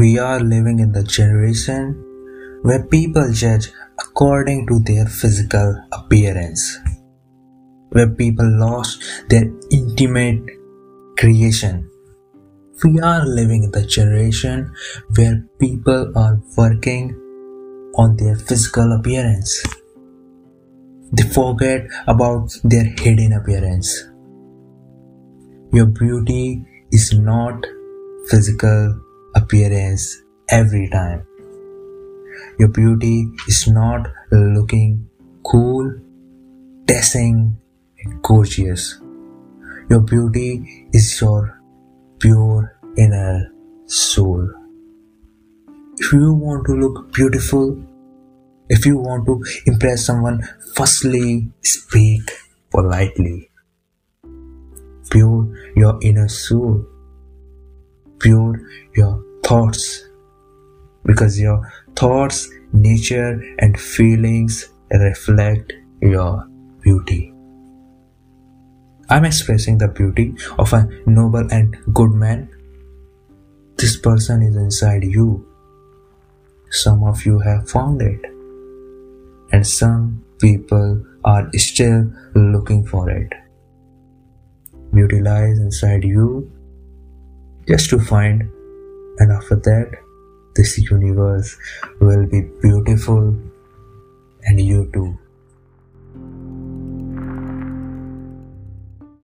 We are living in the generation where people judge according to their physical appearance, where people lost their intimate creation. We are living in the generation where people are working on their physical appearance. They forget about their hidden appearance. Your beauty is not physical appearance every time. Your beauty is not looking cool, dashing, and gorgeous. Your beauty is your pure inner soul. If you want to look beautiful, if you want to impress someone, firstly speak politely. Pure your inner soul. Pure your thoughts. Because your thoughts, nature and feelings reflect your beauty. I'm expressing the beauty of a noble and good man. This person is inside you. Some of you have found it. And some people are still looking for it. Beauty lies inside you just to find, and after that this universe will be beautiful and you too.